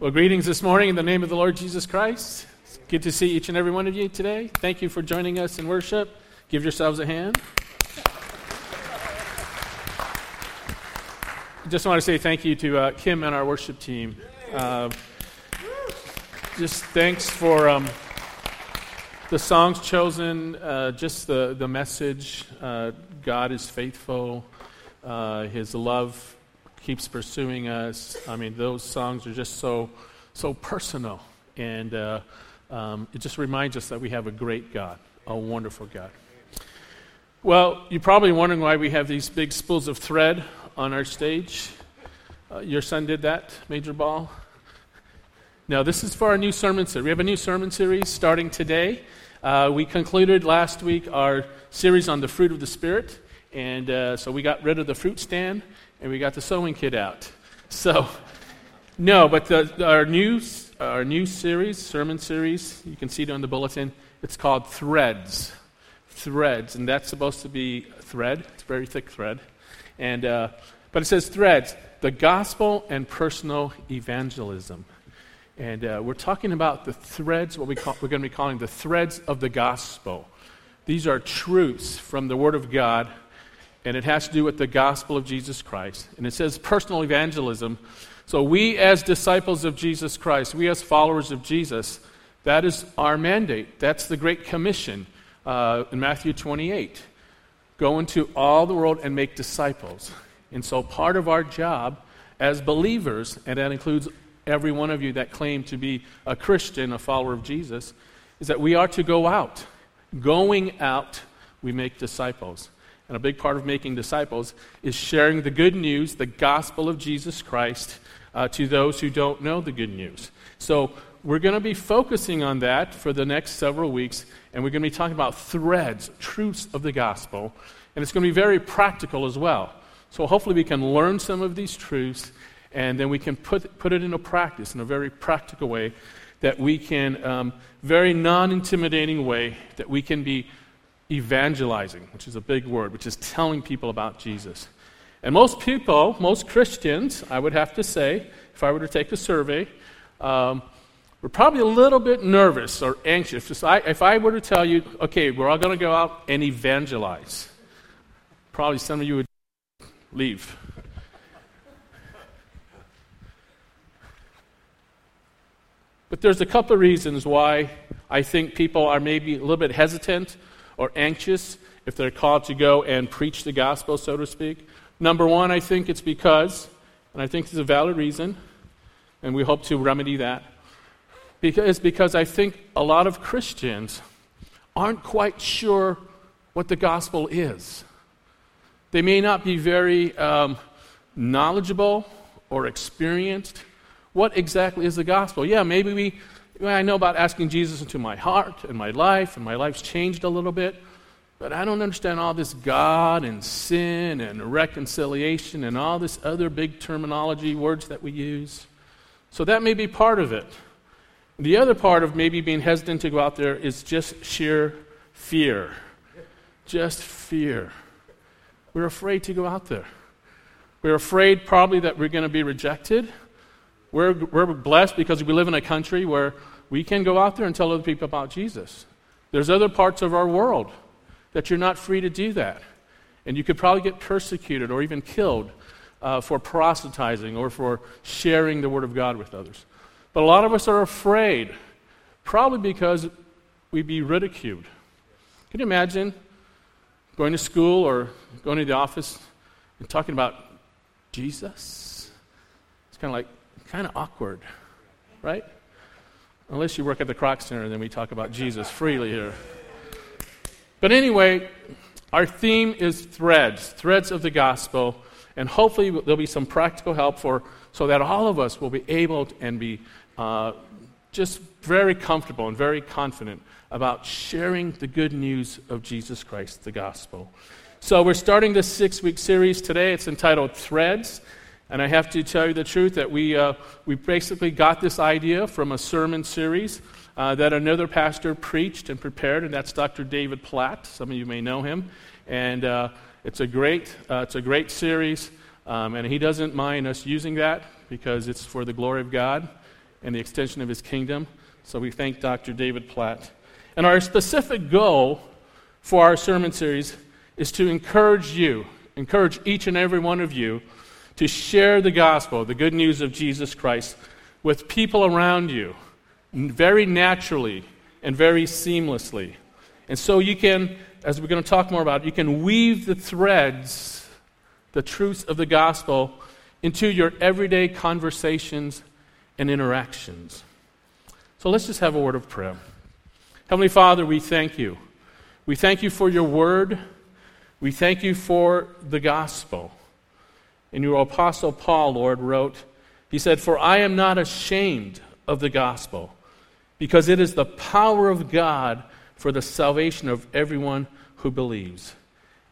Well, greetings this morning in the name of the Lord Jesus Christ. It's good to see each and every one of you today. Thank you for joining us in worship. Give yourselves a hand. I just want to say thank you to Kim and our worship team. Just thanks for the songs chosen, just the message. God is faithful. His love keeps pursuing us. I mean, those songs are just so personal, and it just reminds us that we have a great God, a wonderful God. Well, you're probably wondering why we have these big spools of thread on our stage. Your son did that, Major Ball. Now, this is for our new sermon series. We have a new sermon series starting today. We concluded last week our series on the fruit of the Spirit, and so we got rid of the fruit stand, and we got the sewing kit out. So, no, but our new series, sermon series, you can see it on the bulletin. It's called Threads. Threads, and that's supposed to be a thread. It's a very thick thread. And but it says Threads, the Gospel and Personal Evangelism. And we're talking about the threads, we're going to be calling the threads of the gospel. These are truths from the Word of God, and it has to do with the gospel of Jesus Christ. And it says personal evangelism. So we as disciples of Jesus Christ, we as followers of Jesus, that is our mandate. That's the Great Commission in Matthew 28. Go into all the world and make disciples. And so part of our job as believers, and that includes every one of you that claim to be a Christian, a follower of Jesus, is that we are to go out. Going out, we make disciples. And a big part of making disciples is sharing the good news, the gospel of Jesus Christ, to those who don't know the good news. So we're going to be focusing on that for the next several weeks, and we're going to be talking about threads, truths of the gospel, and it's going to be very practical as well. So hopefully we can learn some of these truths, and then we can put it into practice in a very practical way that we can, very non-intimidating way, that we can be evangelizing, which is a big word, which is telling people about Jesus. And most people, most Christians, I would have to say, if I were to take a survey, we're probably a little bit nervous or anxious. If I were to tell you, okay, we're all going to go out and evangelize, probably some of you would leave. But there's a couple of reasons why I think people are maybe a little bit hesitant or anxious if they're called to go and preach the gospel, so to speak. Number one, I think it's because, and I think this is a valid reason, and we hope to remedy that, because I think a lot of Christians aren't quite sure what the gospel is. They may not be very knowledgeable or experienced. What exactly is the gospel? Yeah, maybe I know about asking Jesus into my heart and my life's changed a little bit, but I don't understand all this God and sin and reconciliation and all this other big terminology, words that we use. So that may be part of it. The other part of maybe being hesitant to go out there is just sheer fear. Just fear. We're afraid to go out there. We're afraid probably that we're going to be rejected. We're blessed because we live in a country where we can go out there and tell other people about Jesus. There's other parts of our world that you're not free to do that. And you could probably get persecuted or even killed for proselytizing or for sharing the Word of God with others. But a lot of us are afraid, probably because we'd be ridiculed. Can you imagine going to school or going to the office and talking about Jesus? It's kind of awkward, right? Unless you work at the Croc Center, then we talk about Jesus freely here. But anyway, our theme is threads of the gospel, and hopefully there'll be some practical help so that all of us will be able to, and be just very comfortable and very confident about sharing the good news of Jesus Christ, the gospel. So we're starting this 6-week series today. It's entitled Threads. And I have to tell you the truth that we basically got this idea from a sermon series that another pastor preached and prepared, and that's Dr. David Platt. Some of you may know him, and it's a great series, and he doesn't mind us using that because it's for the glory of God, and the extension of his kingdom. So we thank Dr. David Platt. And our specific goal for our sermon series is to encourage you, encourage each and every one of you, to share the gospel, the good news of Jesus Christ, with people around you, very naturally and very seamlessly. And so you can, as we're going to talk more about, you can weave the threads, the truths of the gospel, into your everyday conversations and interactions. So let's just have a word of prayer. Heavenly Father, we thank you. We thank you for your word. We thank you for the gospel. And your apostle Paul, Lord, wrote, he said, "For I am not ashamed of the gospel, because it is the power of God for the salvation of everyone who believes."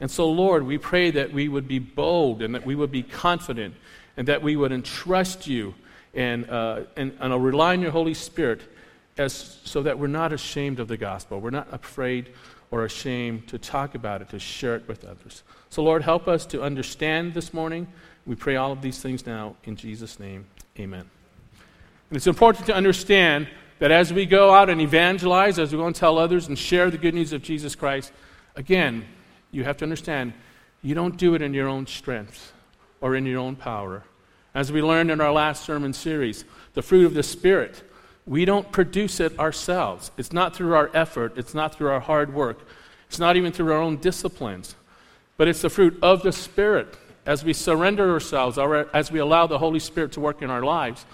And so, Lord, we pray that we would be bold and that we would be confident and that we would entrust you and rely on your Holy Spirit so that we're not ashamed of the gospel. We're not afraid or ashamed to talk about it, to share it with others. So, Lord, help us to understand this morning. We pray all of these things now in Jesus' name. Amen. And it's important to understand that as we go out and evangelize, as we go and tell others and share the good news of Jesus Christ, again, you have to understand, you don't do it in your own strength or in your own power. As we learned in our last sermon series, the fruit of the Spirit, we don't produce it ourselves. It's not through our effort. It's not through our hard work. It's not even through our own disciplines. But it's the fruit of the Spirit. As we surrender ourselves, or as we allow the Holy Spirit to work in our lives,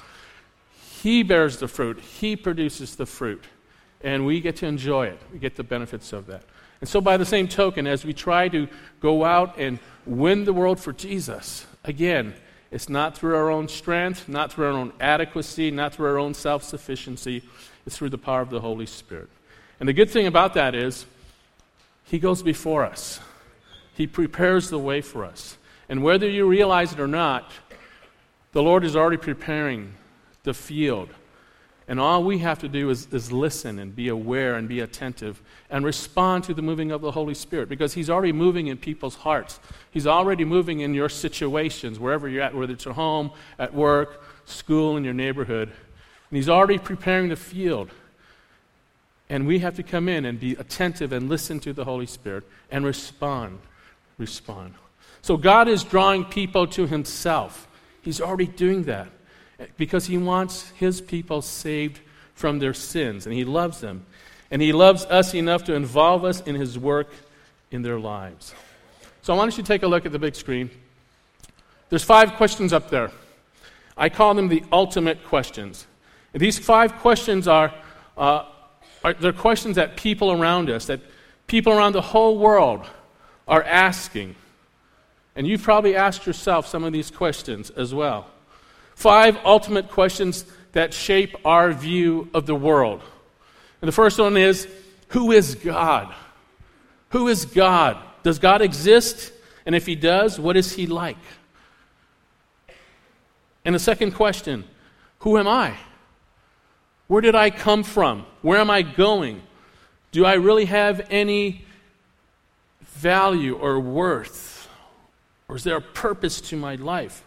He bears the fruit. He produces the fruit. And we get to enjoy it. We get the benefits of that. And so by the same token, as we try to go out and win the world for Jesus, again, it's not through our own strength, not through our own adequacy, not through our own self-sufficiency. It's through the power of the Holy Spirit. And the good thing about that is He goes before us. He prepares the way for us. And whether you realize it or not, the Lord is already preparing the field. And all we have to do is listen and be aware and be attentive and respond to the moving of the Holy Spirit, because He's already moving in people's hearts. He's already moving in your situations, wherever you're at, whether it's at home, at work, school, in your neighborhood. And He's already preparing the field. And we have to come in and be attentive and listen to the Holy Spirit and respond. So God is drawing people to Himself. He's already doing that, because He wants His people saved from their sins, and He loves them. And He loves us enough to involve us in His work in their lives. So I want you to take a look at the big screen. There's 5 questions up there. I call them the ultimate questions. And these 5 questions are questions that people around us, that people around the whole world are asking. And you've probably asked yourself some of these questions as well. 5 ultimate questions that shape our view of the world. And the first one is, who is God? Who is God? Does God exist? And if He does, what is He like? And the second question, who am I? Where did I come from? Where am I going? Do I really have any value or worth? Or is there a purpose to my life?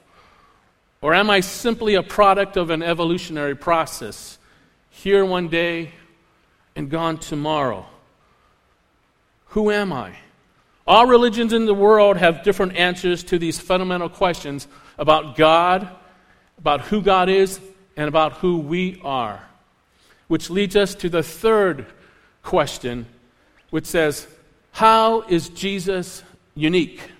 Or am I simply a product of an evolutionary process, here one day and gone tomorrow? Who am I? All religions in the world have different answers to these fundamental questions about God, about who God is, and about who we are. Which leads us to the third question, which says, how is Jesus unique?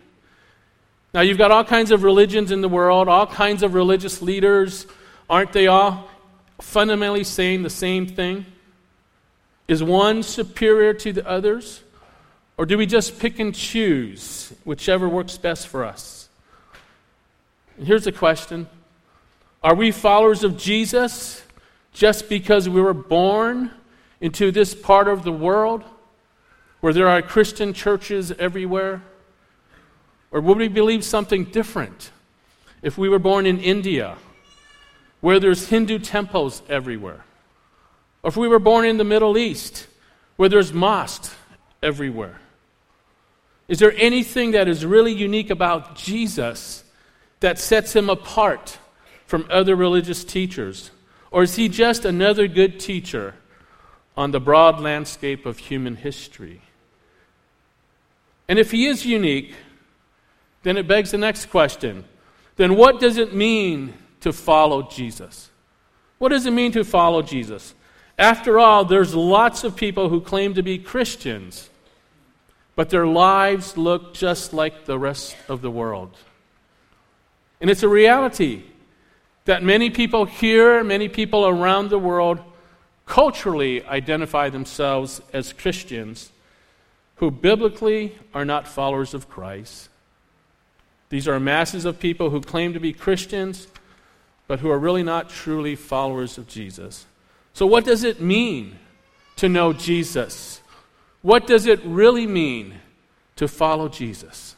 Now, you've got all kinds of religions in the world, all kinds of religious leaders. Aren't they all fundamentally saying the same thing? Is one superior to the others? Or do we just pick and choose whichever works best for us? And here's the question. Are we followers of Jesus just because we were born into this part of the world where there are Christian churches everywhere? Or would we believe something different if we were born in India, where there's Hindu temples everywhere? Or if we were born in the Middle East, where there's mosques everywhere? Is there anything that is really unique about Jesus that sets Him apart from other religious teachers Or is he just another good teacher on the broad landscape of human history? And if he is unique, then it begs the next question. Then what does it mean to follow Jesus? What does it mean to follow Jesus? After all, there's lots of people who claim to be Christians, but their lives look just like the rest of the world. And it's a reality that many people here, many people around the world, culturally identify themselves as Christians who biblically are not followers of Christ. These are masses of people who claim to be Christians, but who are really not truly followers of Jesus. So what does it mean to know Jesus? What does it really mean to follow Jesus?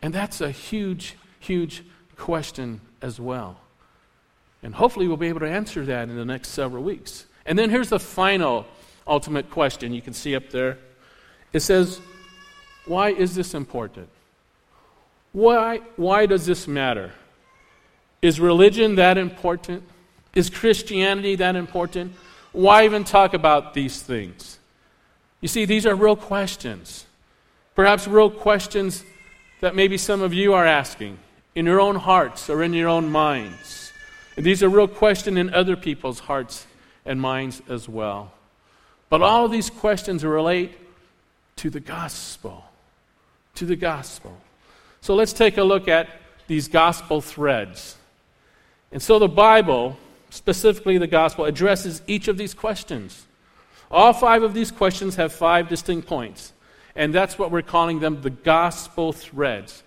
And that's a huge, huge question as well. And hopefully we'll be able to answer that in the next several weeks. And then here's the final ultimate question you can see up there. It says, why is this important? Why does this matter? Is religion that important? Is Christianity that important? Why even talk about these things? You see, these are real questions. Perhaps real questions that maybe some of you are asking in your own hearts or in your own minds. And these are real questions in other people's hearts and minds as well. But all of these questions relate to the gospel. To the gospel. So let's take a look at these gospel threads. And so the Bible, specifically the gospel, addresses each of these questions. All five of these questions have five distinct points. And that's what we're calling them the gospel threads.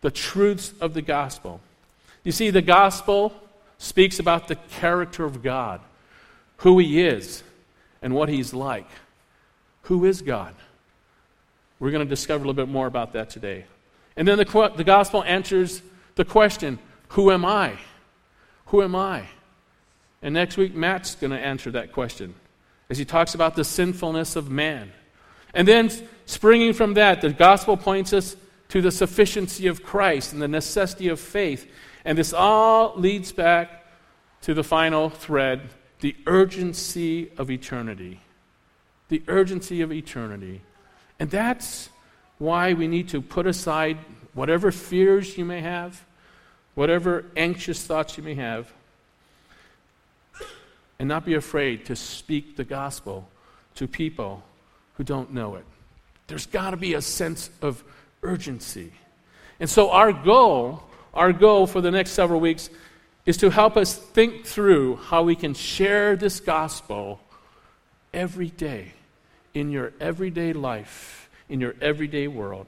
The truths of the gospel. You see, the gospel speaks about the character of God. Who he is and what he's like. Who is God? We're going to discover a little bit more about that today. And then the gospel answers the question, who am I? Who am I? And next week, Matt's going to answer that question as he talks about the sinfulness of man. And then springing from that, the gospel points us to the sufficiency of Christ and the necessity of faith. And this all leads back to the final thread, the urgency of eternity. The urgency of eternity. And that's why we need to put aside whatever fears you may have, whatever anxious thoughts you may have, and not be afraid to speak the gospel to people who don't know it. There's got to be a sense of urgency. And so our goal for the next several weeks is to help us think through how we can share this gospel every day, in your everyday life, in your everyday world.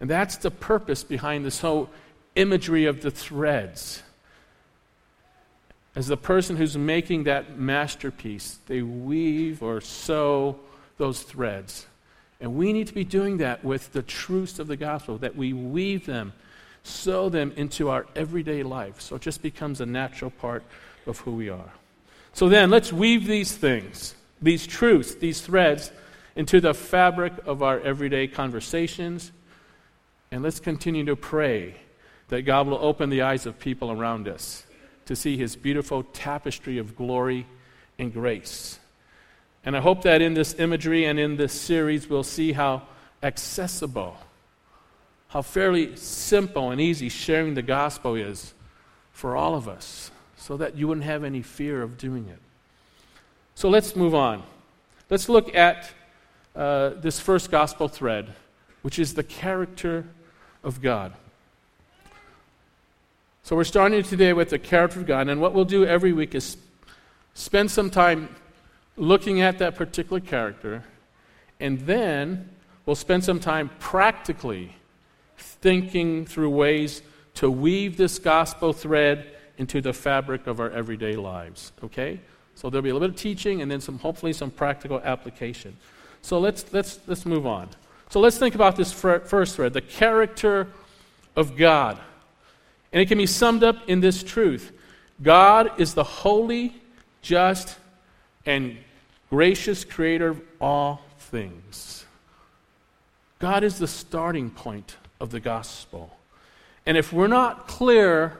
And that's the purpose behind this whole imagery of the threads. As the person who's making that masterpiece, they weave or sew those threads. And we need to be doing that with the truths of the gospel, that we weave them, sow them into our everyday life, so it just becomes a natural part of who we are. So then, let's weave these things, these truths, these threads, into the fabric of our everyday conversations, and let's continue to pray that God will open the eyes of people around us to see his beautiful tapestry of glory and grace. And I hope that in this imagery and in this series, we'll see how accessible, how fairly simple and easy sharing the gospel is for all of us, so that you wouldn't have any fear of doing it. So let's move on. Let's look at this first gospel thread, which is the character of God. So we're starting today with the character of God, and what we'll do every week is spend some time looking at that particular character, and then we'll spend some time practically thinking through ways to weave this gospel thread into the fabric of our everyday lives, okay? So there'll be a little bit of teaching and then some, hopefully, some practical application. So let's move on. So let's think about this first thread, the character of God. And it can be summed up in this truth. God is the holy, just, and gracious creator of all things. God is the starting point of the gospel. And if we're not clear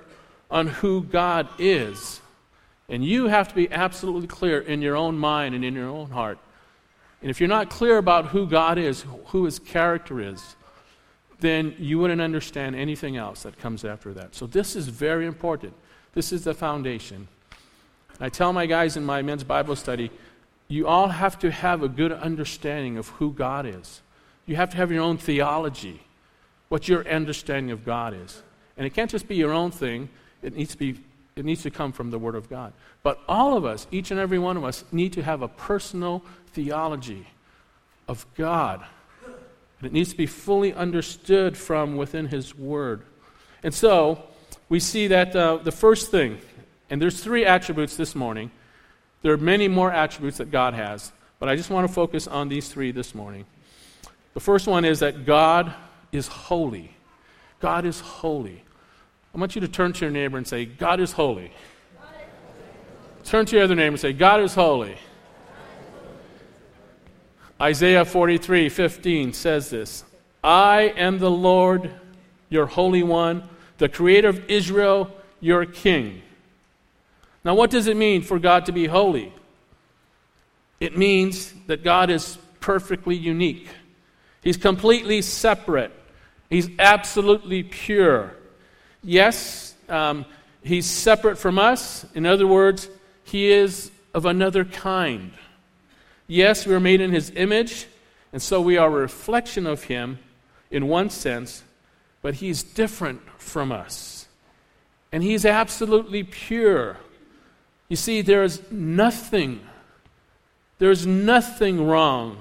on who God is, And you have to be absolutely clear in your own mind and in your own heart. And if you're not clear about who God is, who His character is, then you wouldn't understand anything else that comes after that. So this is very important. This is the foundation. And I tell my guys in my men's Bible study, you all have to have a good understanding of who God is. You have to have your own theology, what your understanding of God is. And it can't just be your own thing. It needs to come from the Word of God. But all of us, each and every one of us, need to have a personal theology of God. And it needs to be fully understood from within His Word. And so, we see that the first thing, and there's three attributes this morning. There are many more attributes that God has, but I just want to focus on these three this morning. The first one is that God is holy. God is holy. I want you to turn to your neighbor and say, God is holy. Turn to your other neighbor and say, God is holy. Isaiah 43:15 says this, I am the Lord, your Holy One, the Creator of Israel, your King. Now what does it mean for God to be holy? It means that God is perfectly unique. He's completely separate. He's absolutely pure. Yes, He's separate from us. In other words, He is of another kind. Yes, we are made in His image, and so we are a reflection of Him in one sense, but He's different from us. And He's absolutely pure. You see, there is nothing wrong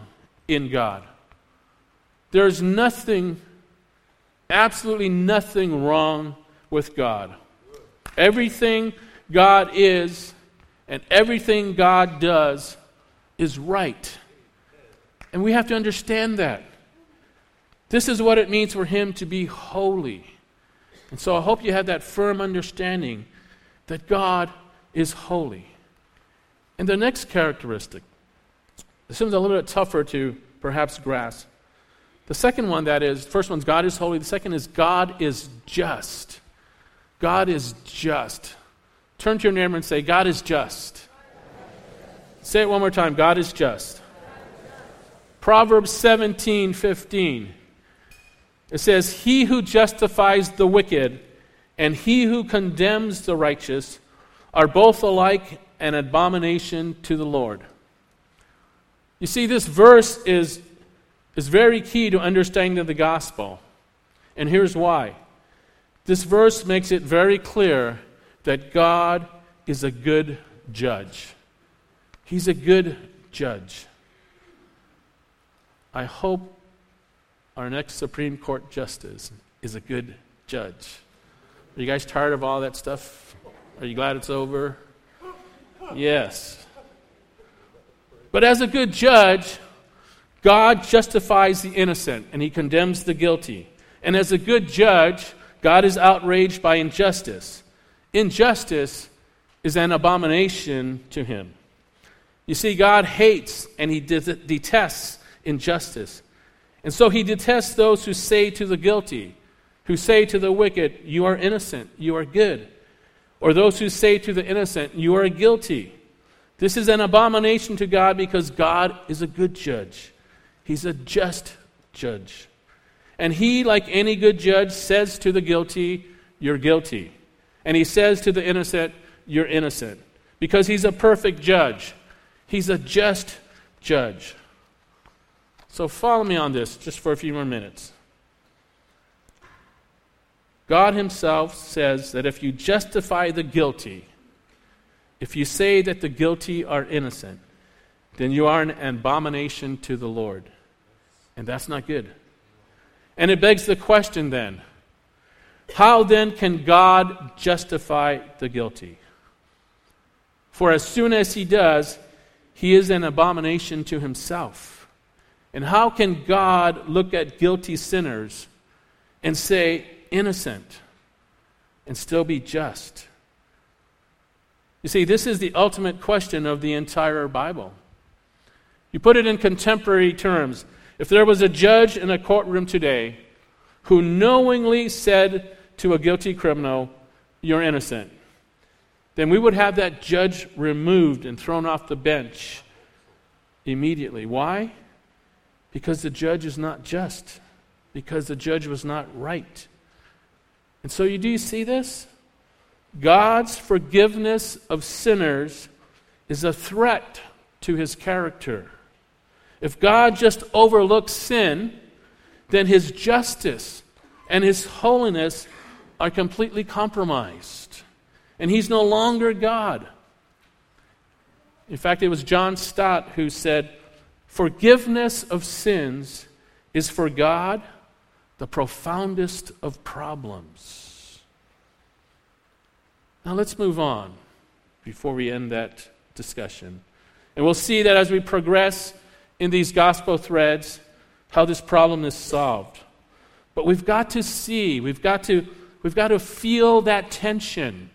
in God. There is nothing, absolutely nothing wrong with God. Everything God is and everything God does is right. And we have to understand that. This is what it means for Him to be holy. And so I hope you have that firm understanding that God is holy. And the next characteristic, this seems a little bit tougher to perhaps grasp. The second one, first one's God is holy. The second is God is just. God is just. Turn to your neighbor and say, God is just. Say it one more time. God is just. Proverbs 17:15. It says, He who justifies the wicked and he who condemns the righteous are both alike an abomination to the Lord. You see, this verse is very key to understanding the gospel. And here's why. This verse makes it very clear that God is a good judge. He's a good judge. I hope our next Supreme Court justice is a good judge. Are you guys tired of all that stuff? Are you glad it's over? Yes. But as a good judge, God justifies the innocent and He condemns the guilty. And as a good judge, God is outraged by injustice. Injustice is an abomination to Him. You see, God hates and He detests injustice. And so He detests those who say to the guilty, who say to the wicked, you are innocent, you are good. Or those who say to the innocent, you are guilty. This is an abomination to God because God is a good judge. He's a just judge. And He, like any good judge, says to the guilty, you're guilty. And He says to the innocent, you're innocent. Because He's a perfect judge. He's a just judge. So follow me on this just for a few more minutes. God Himself says that if you justify the guilty, if you say that the guilty are innocent, then you are an abomination to the Lord. And that's not good. And it begs the question then, how then can God justify the guilty? For as soon as He does, He is an abomination to Himself. And how can God look at guilty sinners and say innocent and still be just? You see, this is the ultimate question of the entire Bible. You put it in contemporary terms. If there was a judge in a courtroom today who knowingly said to a guilty criminal, you're innocent, then we would have that judge removed and thrown off the bench immediately. Why? Because the judge is not just. Because the judge was not right. And so do you see this? God's forgiveness of sinners is a threat to his character. If God just overlooks sin, then his justice and his holiness are completely compromised. And he's no longer God. In fact, it was John Stott who said, "Forgiveness of sins is for God the profoundest of problems." Now let's move on before we end that discussion. And we'll see that as we progress in these gospel threads, how this problem is solved. But we've got to see, we've got to feel that tension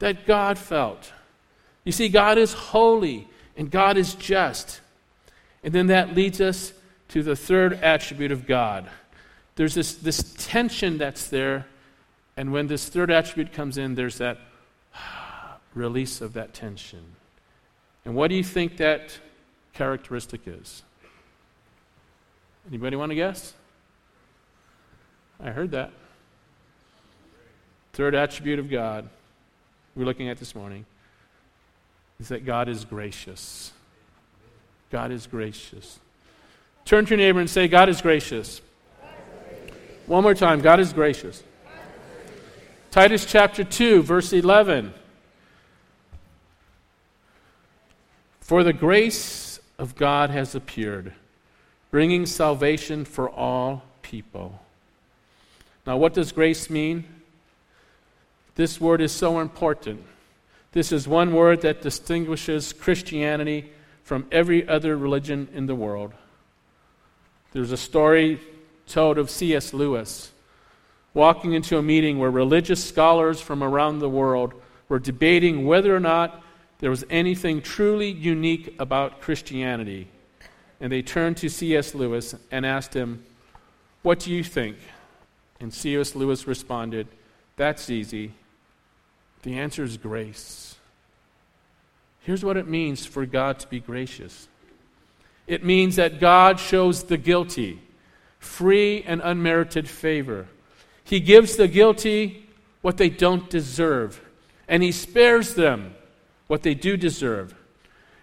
that God felt. You see, God is holy and God is just. And then that leads us to the third attribute of God. There's this tension that's there, and when this third attribute comes in, there's that release of that tension. And what do you think that characteristic is? Anybody want to guess? I heard that. Third attribute of God we're looking at this morning is that God is gracious. God is gracious. Turn to your neighbor and say, God is gracious. One more time, God is gracious. Titus chapter 2, verse 11. For the grace of God has appeared, bringing salvation for all people. Now, what does grace mean? This word is so important. This is one word that distinguishes Christianity from every other religion in the world. There's a story told of C.S. Lewis walking into a meeting where religious scholars from around the world were debating whether or not there was anything truly unique about Christianity. And they turned to C.S. Lewis and asked him, "What do you think?" And C.S. Lewis responded, "That's easy. The answer is grace." Here's what it means for God to be gracious. It means that God shows the guilty free and unmerited favor. He gives the guilty what they don't deserve, and he spares them what they do deserve.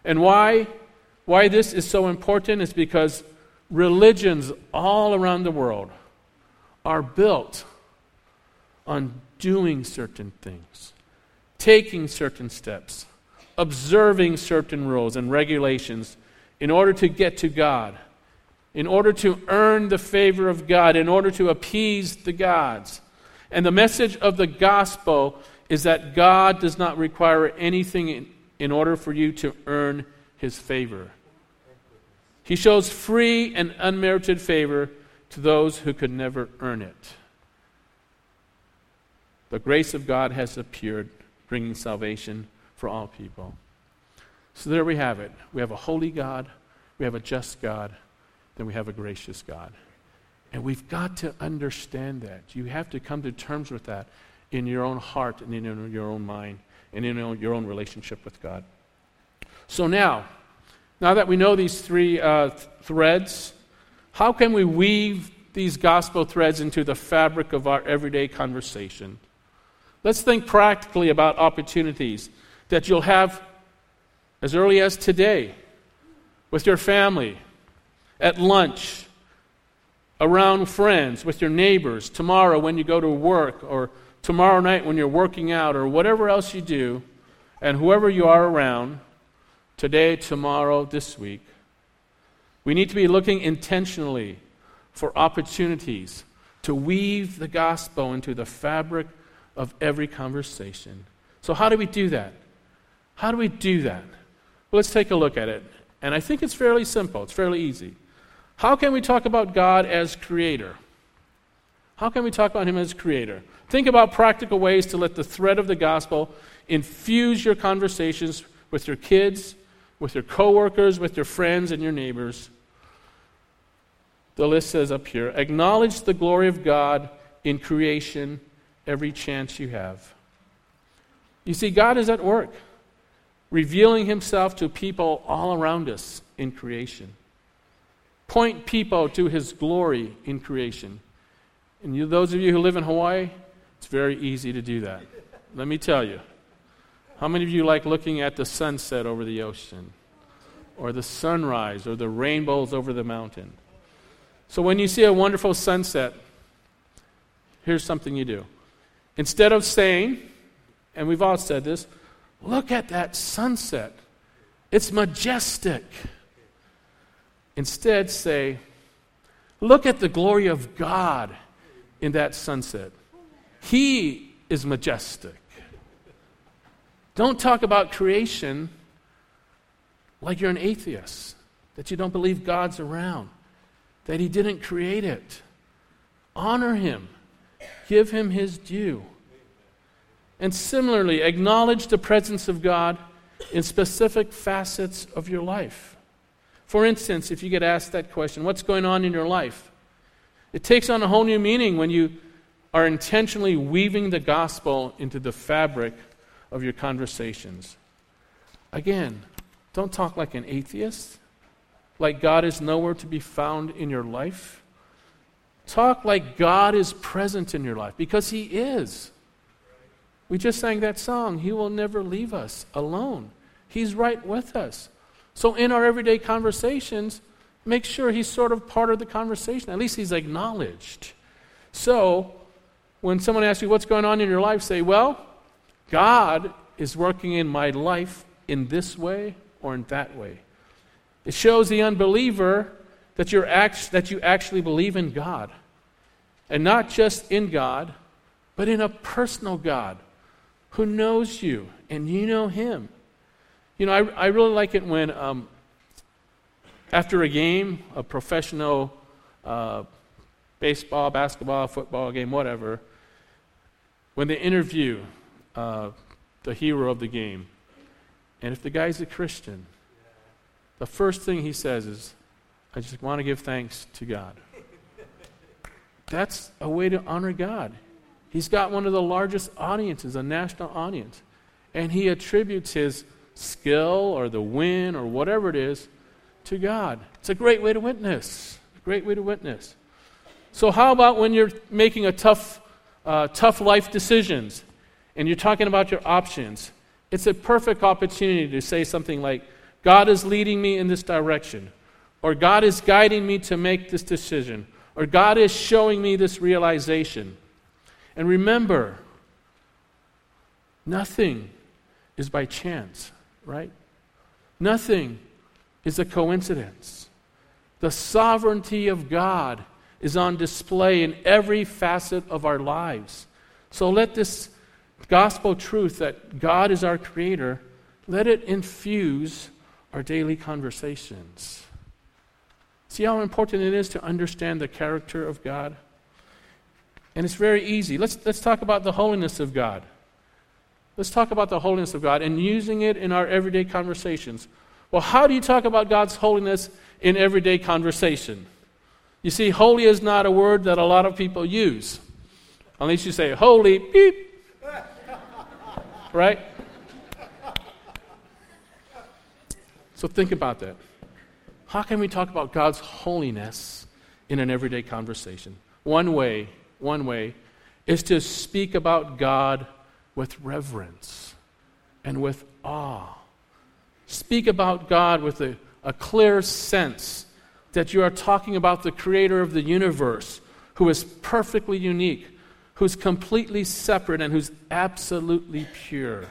And why this is so important is because religions all around the world are built on doing certain things, taking certain steps, observing certain rules and regulations in order to get to God, in order to earn the favor of God, in order to appease the gods. And the message of the gospel is that God does not require anything in order for you to earn his favor. He shows free and unmerited favor to those who could never earn it. The grace of God has appeared, bringing salvation for all people. So there we have it. We have a holy God, we have a just God, then we have a gracious God. And we've got to understand that. You have to come to terms with that in your own heart and in your own mind and in your own relationship with God. So now that we know these three threads, how can we weave these gospel threads into the fabric of our everyday conversation? Let's think practically about opportunities that you'll have as early as today, with your family, at lunch, around friends, with your neighbors, tomorrow when you go to work, or tomorrow night when you're working out, or whatever else you do, and whoever you are around, today, tomorrow, this week. We need to be looking intentionally for opportunities to weave the gospel into the fabric of every conversation. So how do we do that? Well, let's take a look at it. And I think it's fairly simple. It's fairly easy. How can we talk about God as creator? How can we talk about him as creator? Think about practical ways to let the thread of the gospel infuse your conversations with your kids, with your coworkers, with your friends and your neighbors. The list says up here, acknowledge the glory of God in creation every chance you have. You see, God is at work, revealing himself to people all around us in creation. Point people to his glory in creation. And you, those of you who live in Hawaii, it's very easy to do that. Let me tell you. How many of you like looking at the sunset over the ocean? Or the sunrise, or the rainbows over the mountain? So when you see a wonderful sunset, here's something you do. Instead of saying, and we've all said this, look at that sunset. It's majestic. Instead, say, look at the glory of God in that sunset. He is majestic. Don't talk about creation like you're an atheist, that you don't believe God's around, that he didn't create it. Honor him. Give him his due. And similarly, acknowledge the presence of God in specific facets of your life. For instance, if you get asked that question, what's going on in your life? It takes on a whole new meaning when you are intentionally weaving the gospel into the fabric of your conversations. Again, don't talk like an atheist, like God is nowhere to be found in your life. Talk like God is present in your life, because he is. We just sang that song, he will never leave us alone. He's right with us. So in our everyday conversations, make sure he's sort of part of the conversation. At least he's acknowledged. So when someone asks you what's going on in your life, say, well, God is working in my life in this way or in that way. It shows the unbeliever that you actually believe in God. And not just in God, but in a personal God who knows you and you know him. You know, I really like it when after a game, a professional baseball, basketball, football game, whatever, when they interview the hero of the game, and if the guy's a Christian, the first thing he says is, I just want to give thanks to God. That's a way to honor God. He's got one of the largest audiences, a national audience. And he attributes his skill or the win or whatever it is to God. It's a great way to witness. A great way to witness. So how about when you're making a tough life decisions and you're talking about your options? It's a perfect opportunity to say something like, God is leading me in this direction. Or God is guiding me to make this decision. Or God is showing me this realization. And remember, nothing is by chance, right? Nothing is a coincidence. The sovereignty of God is on display in every facet of our lives. So let this gospel truth that God is our creator, let it infuse our daily conversations. See how important it is to understand the character of God? And it's very easy. Let's talk about the holiness of God. Let's talk about the holiness of God and using it in our everyday conversations. Well, how do you talk about God's holiness in everyday conversation? You see, holy is not a word that a lot of people use. Unless you say, holy, beep. Right? So think about that. How can we talk about God's holiness in an everyday conversation? One way is to speak about God with reverence and with awe. Speak about God with a clear sense that you are talking about the creator of the universe, who is perfectly unique, who's completely separate, and who's absolutely pure.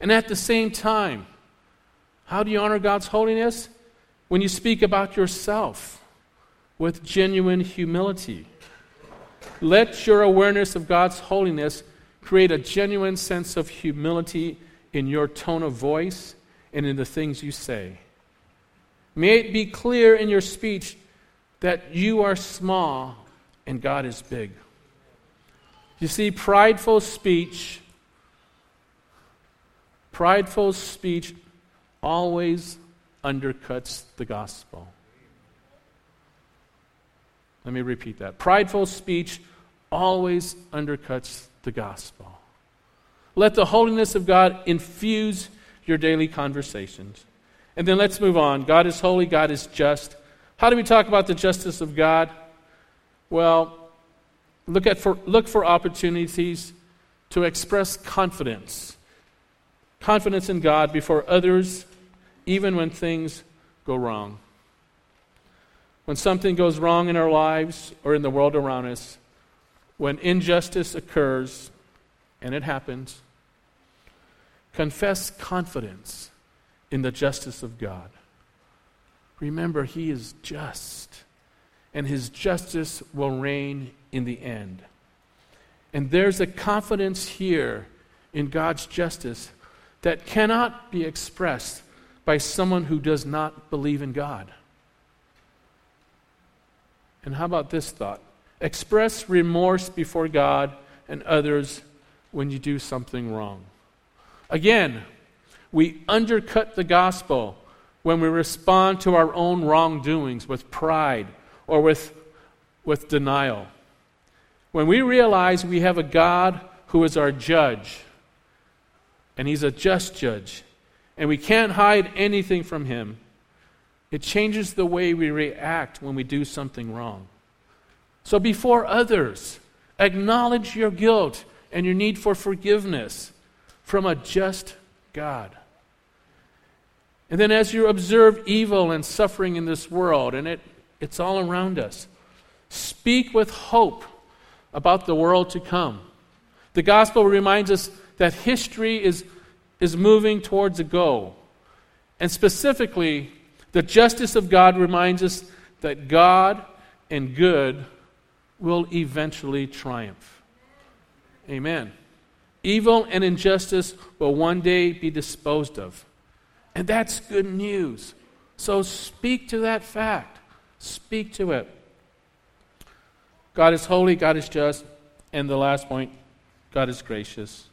And at the same time, how do you honor God's holiness? When you speak about yourself with genuine humility. Let your awareness of God's holiness create a genuine sense of humility in your tone of voice and in the things you say. May it be clear in your speech that you are small and God is big. You see, prideful speech always undercuts the gospel. Let me repeat that. Prideful speech always undercuts the gospel. Let the holiness of God infuse your daily conversations. And then let's move on. God is holy. God is just. How do we talk about the justice of God? Well, look for opportunities to express confidence in God before others, even when things go wrong. When something goes wrong in our lives or in the world around us, when injustice occurs, and it happens, confess confidence in the justice of God. Remember, He is just, and His justice will reign in the end. And there's a confidence here in God's justice that cannot be expressed by someone who does not believe in God. And how about this thought? Express remorse before God and others when you do something wrong. Again, we undercut the gospel when we respond to our own wrongdoings with pride or with denial. When we realize we have a God who is our judge, and He's a just judge, and we can't hide anything from Him, it changes the way we react when we do something wrong. So before others, acknowledge your guilt and your need for forgiveness from a just God. And then as you observe evil and suffering in this world, and it's all around us, speak with hope about the world to come. The gospel reminds us that history is moving towards a goal. And specifically, the justice of God reminds us that God and good will eventually triumph. Amen. Evil and injustice will one day be disposed of. And that's good news. So speak to that fact. Speak to it. God is holy, God is just, and the last point, God is gracious.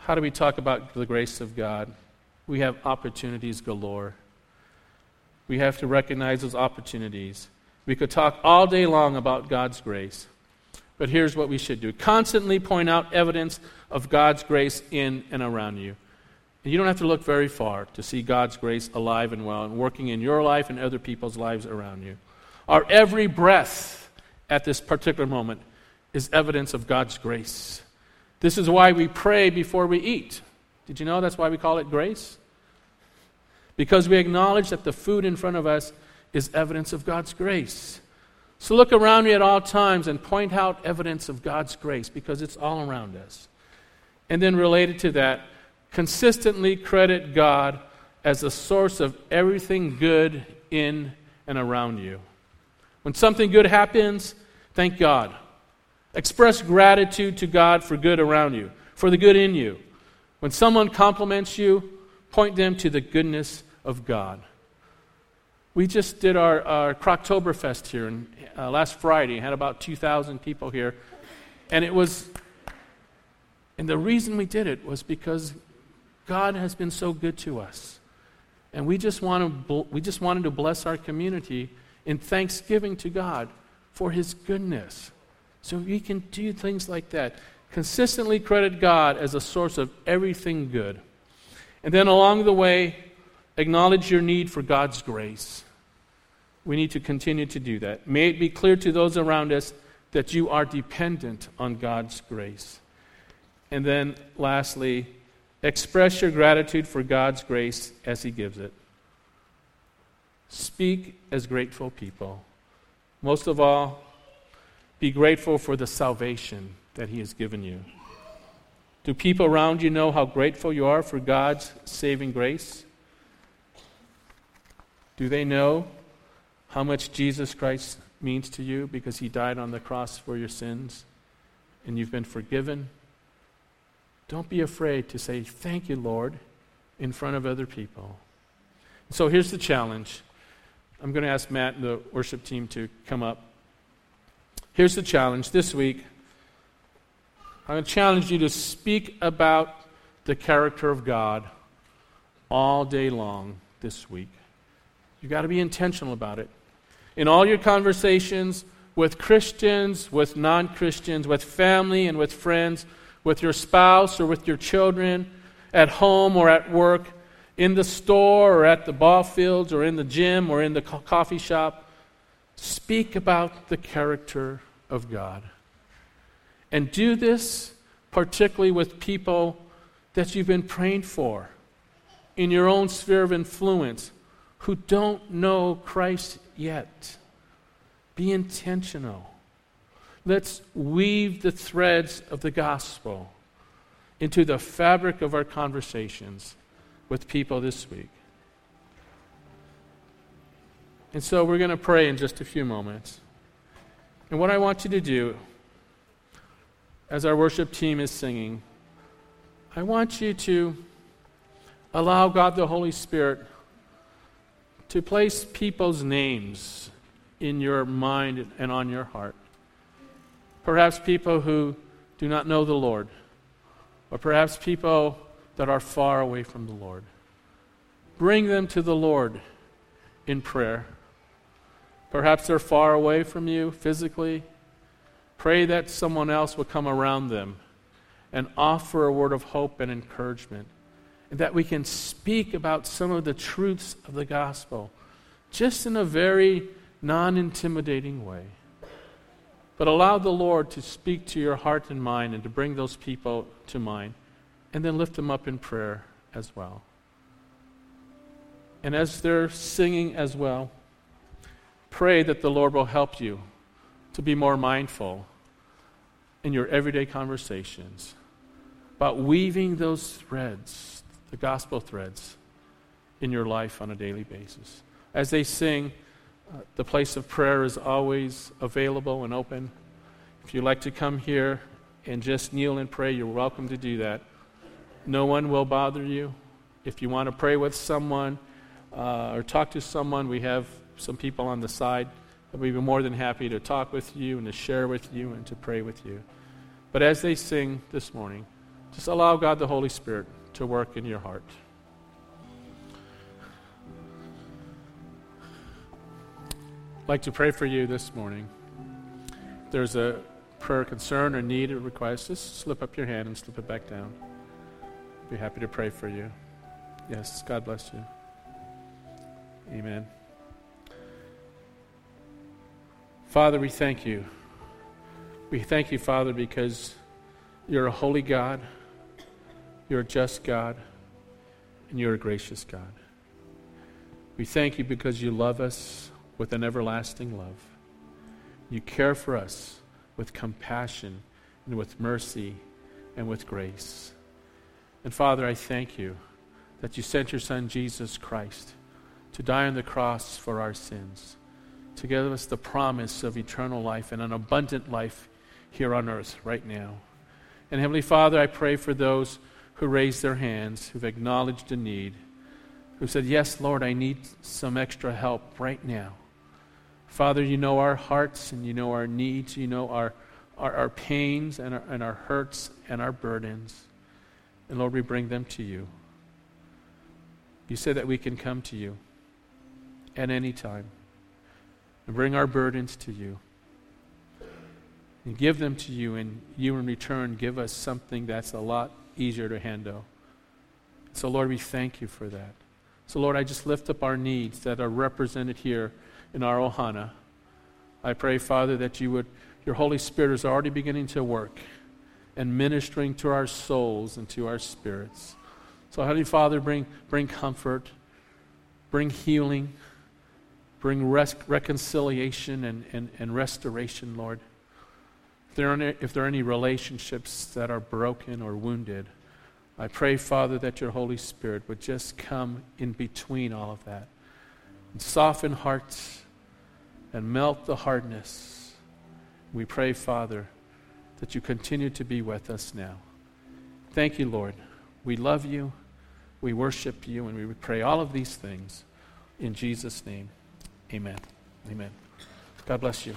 How do we talk about the grace of God? We have opportunities galore. We have to recognize those opportunities. We could talk all day long about God's grace, but here's what we should do. Constantly point out evidence of God's grace in and around you. And you don't have to look very far to see God's grace alive and well and working in your life and other people's lives around you. Our every breath at this particular moment is evidence of God's grace. This is why we pray before we eat. Did you know that's why we call it grace? Because we acknowledge that the food in front of us is evidence of God's grace. So look around you at all times and point out evidence of God's grace because it's all around us. And then related to that, consistently credit God as the source of everything good in and around you. When something good happens, thank God. Express gratitude to God for good around you, for the good in you. When someone compliments you, point them to the goodness of God. We just did our Croctoberfest here last Friday. Had about 2,000 people here. And the reason we did it was because God has been so good to us. And we just wanted to bless our community in thanksgiving to God for His goodness. So we can do things like that. Consistently credit God as a source of everything good. And then along the way, acknowledge your need for God's grace. We need to continue to do that. May it be clear to those around us that you are dependent on God's grace. And then lastly, express your gratitude for God's grace as He gives it. Speak as grateful people. Most of all, be grateful for the salvation that He has given you. Do people around you know how grateful you are for God's saving grace? Do they know how much Jesus Christ means to you because He died on the cross for your sins and you've been forgiven? Don't be afraid to say, "Thank you, Lord," in front of other people. So here's the challenge. I'm going to ask Matt and the worship team to come up. Here's the challenge this week. I'm going to challenge you to speak about the character of God all day long this week. You've got to be intentional about it. In all your conversations with Christians, with non-Christians, with family and with friends, with your spouse or with your children, at home or at work, in the store or at the ball fields or in the gym or in the coffee shop. Speak about the character of God. And do this particularly with people that you've been praying for in your own sphere of influence who don't know Christ yet. Be intentional. Let's weave the threads of the gospel into the fabric of our conversations with people this week. And so we're going to pray in just a few moments. And what I want you to do, as our worship team is singing, I want you to allow God the Holy Spirit to place people's names in your mind and on your heart. Perhaps people who do not know the Lord, or perhaps people that are far away from the Lord. Bring them to the Lord in prayer. Perhaps they're far away from you physically. Pray that someone else will come around them and offer a word of hope and encouragement, and that we can speak about some of the truths of the gospel just in a very non-intimidating way. But allow the Lord to speak to your heart and mind and to bring those people to mind, and then lift them up in prayer as well. And as they're singing as well, pray that the Lord will help you to be more mindful in your everyday conversations about weaving those threads, the gospel threads, in your life on a daily basis. As they sing, the place of prayer is always available and open. If you'd like to come here and just kneel and pray, you're welcome to do that. No one will bother you. If you want to pray with someone or talk to someone, we have some people on the side that we'd be more than happy to talk with you and to share with you and to pray with you. But as they sing this morning, just allow God the Holy Spirit to work in your heart. I'd like to pray for you this morning. If there's a prayer concern or need or request, just slip up your hand and slip it back down. I'd be happy to pray for you. Yes, God bless you. Amen. Father, we thank you. We thank you, Father, because you're a holy God, you're a just God, and you're a gracious God. We thank you because you love us with an everlasting love. You care for us with compassion and with mercy and with grace. And Father, I thank you that you sent your Son Jesus Christ to die on the cross for our sins, to give us the promise of eternal life and an abundant life here on earth right now. And Heavenly Father, I pray for those who raised their hands, who've acknowledged a need, who said, yes, Lord, I need some extra help right now. Father, you know our hearts and you know our needs, you know our pains and our hurts and our burdens. And Lord, we bring them to you. You said that we can come to you at any time and bring our burdens to you and give them to you, and you in return give us something that's a lot easier to handle. So Lord, we thank you for that. So Lord, I just lift up our needs that are represented here in our Ohana. I pray, Father, that you would, your Holy Spirit is already beginning to work and ministering to our souls and to our spirits. So, Heavenly Father, bring comfort, bring healing, bring reconciliation and restoration, Lord. If there are any relationships that are broken or wounded, I pray, Father, that your Holy Spirit would just come in between all of that and soften hearts and melt the hardness. We pray, Father, that you continue to be with us now. Thank you, Lord. We love you, we worship you, and we pray all of these things in Jesus' name. Amen. Amen. God bless you.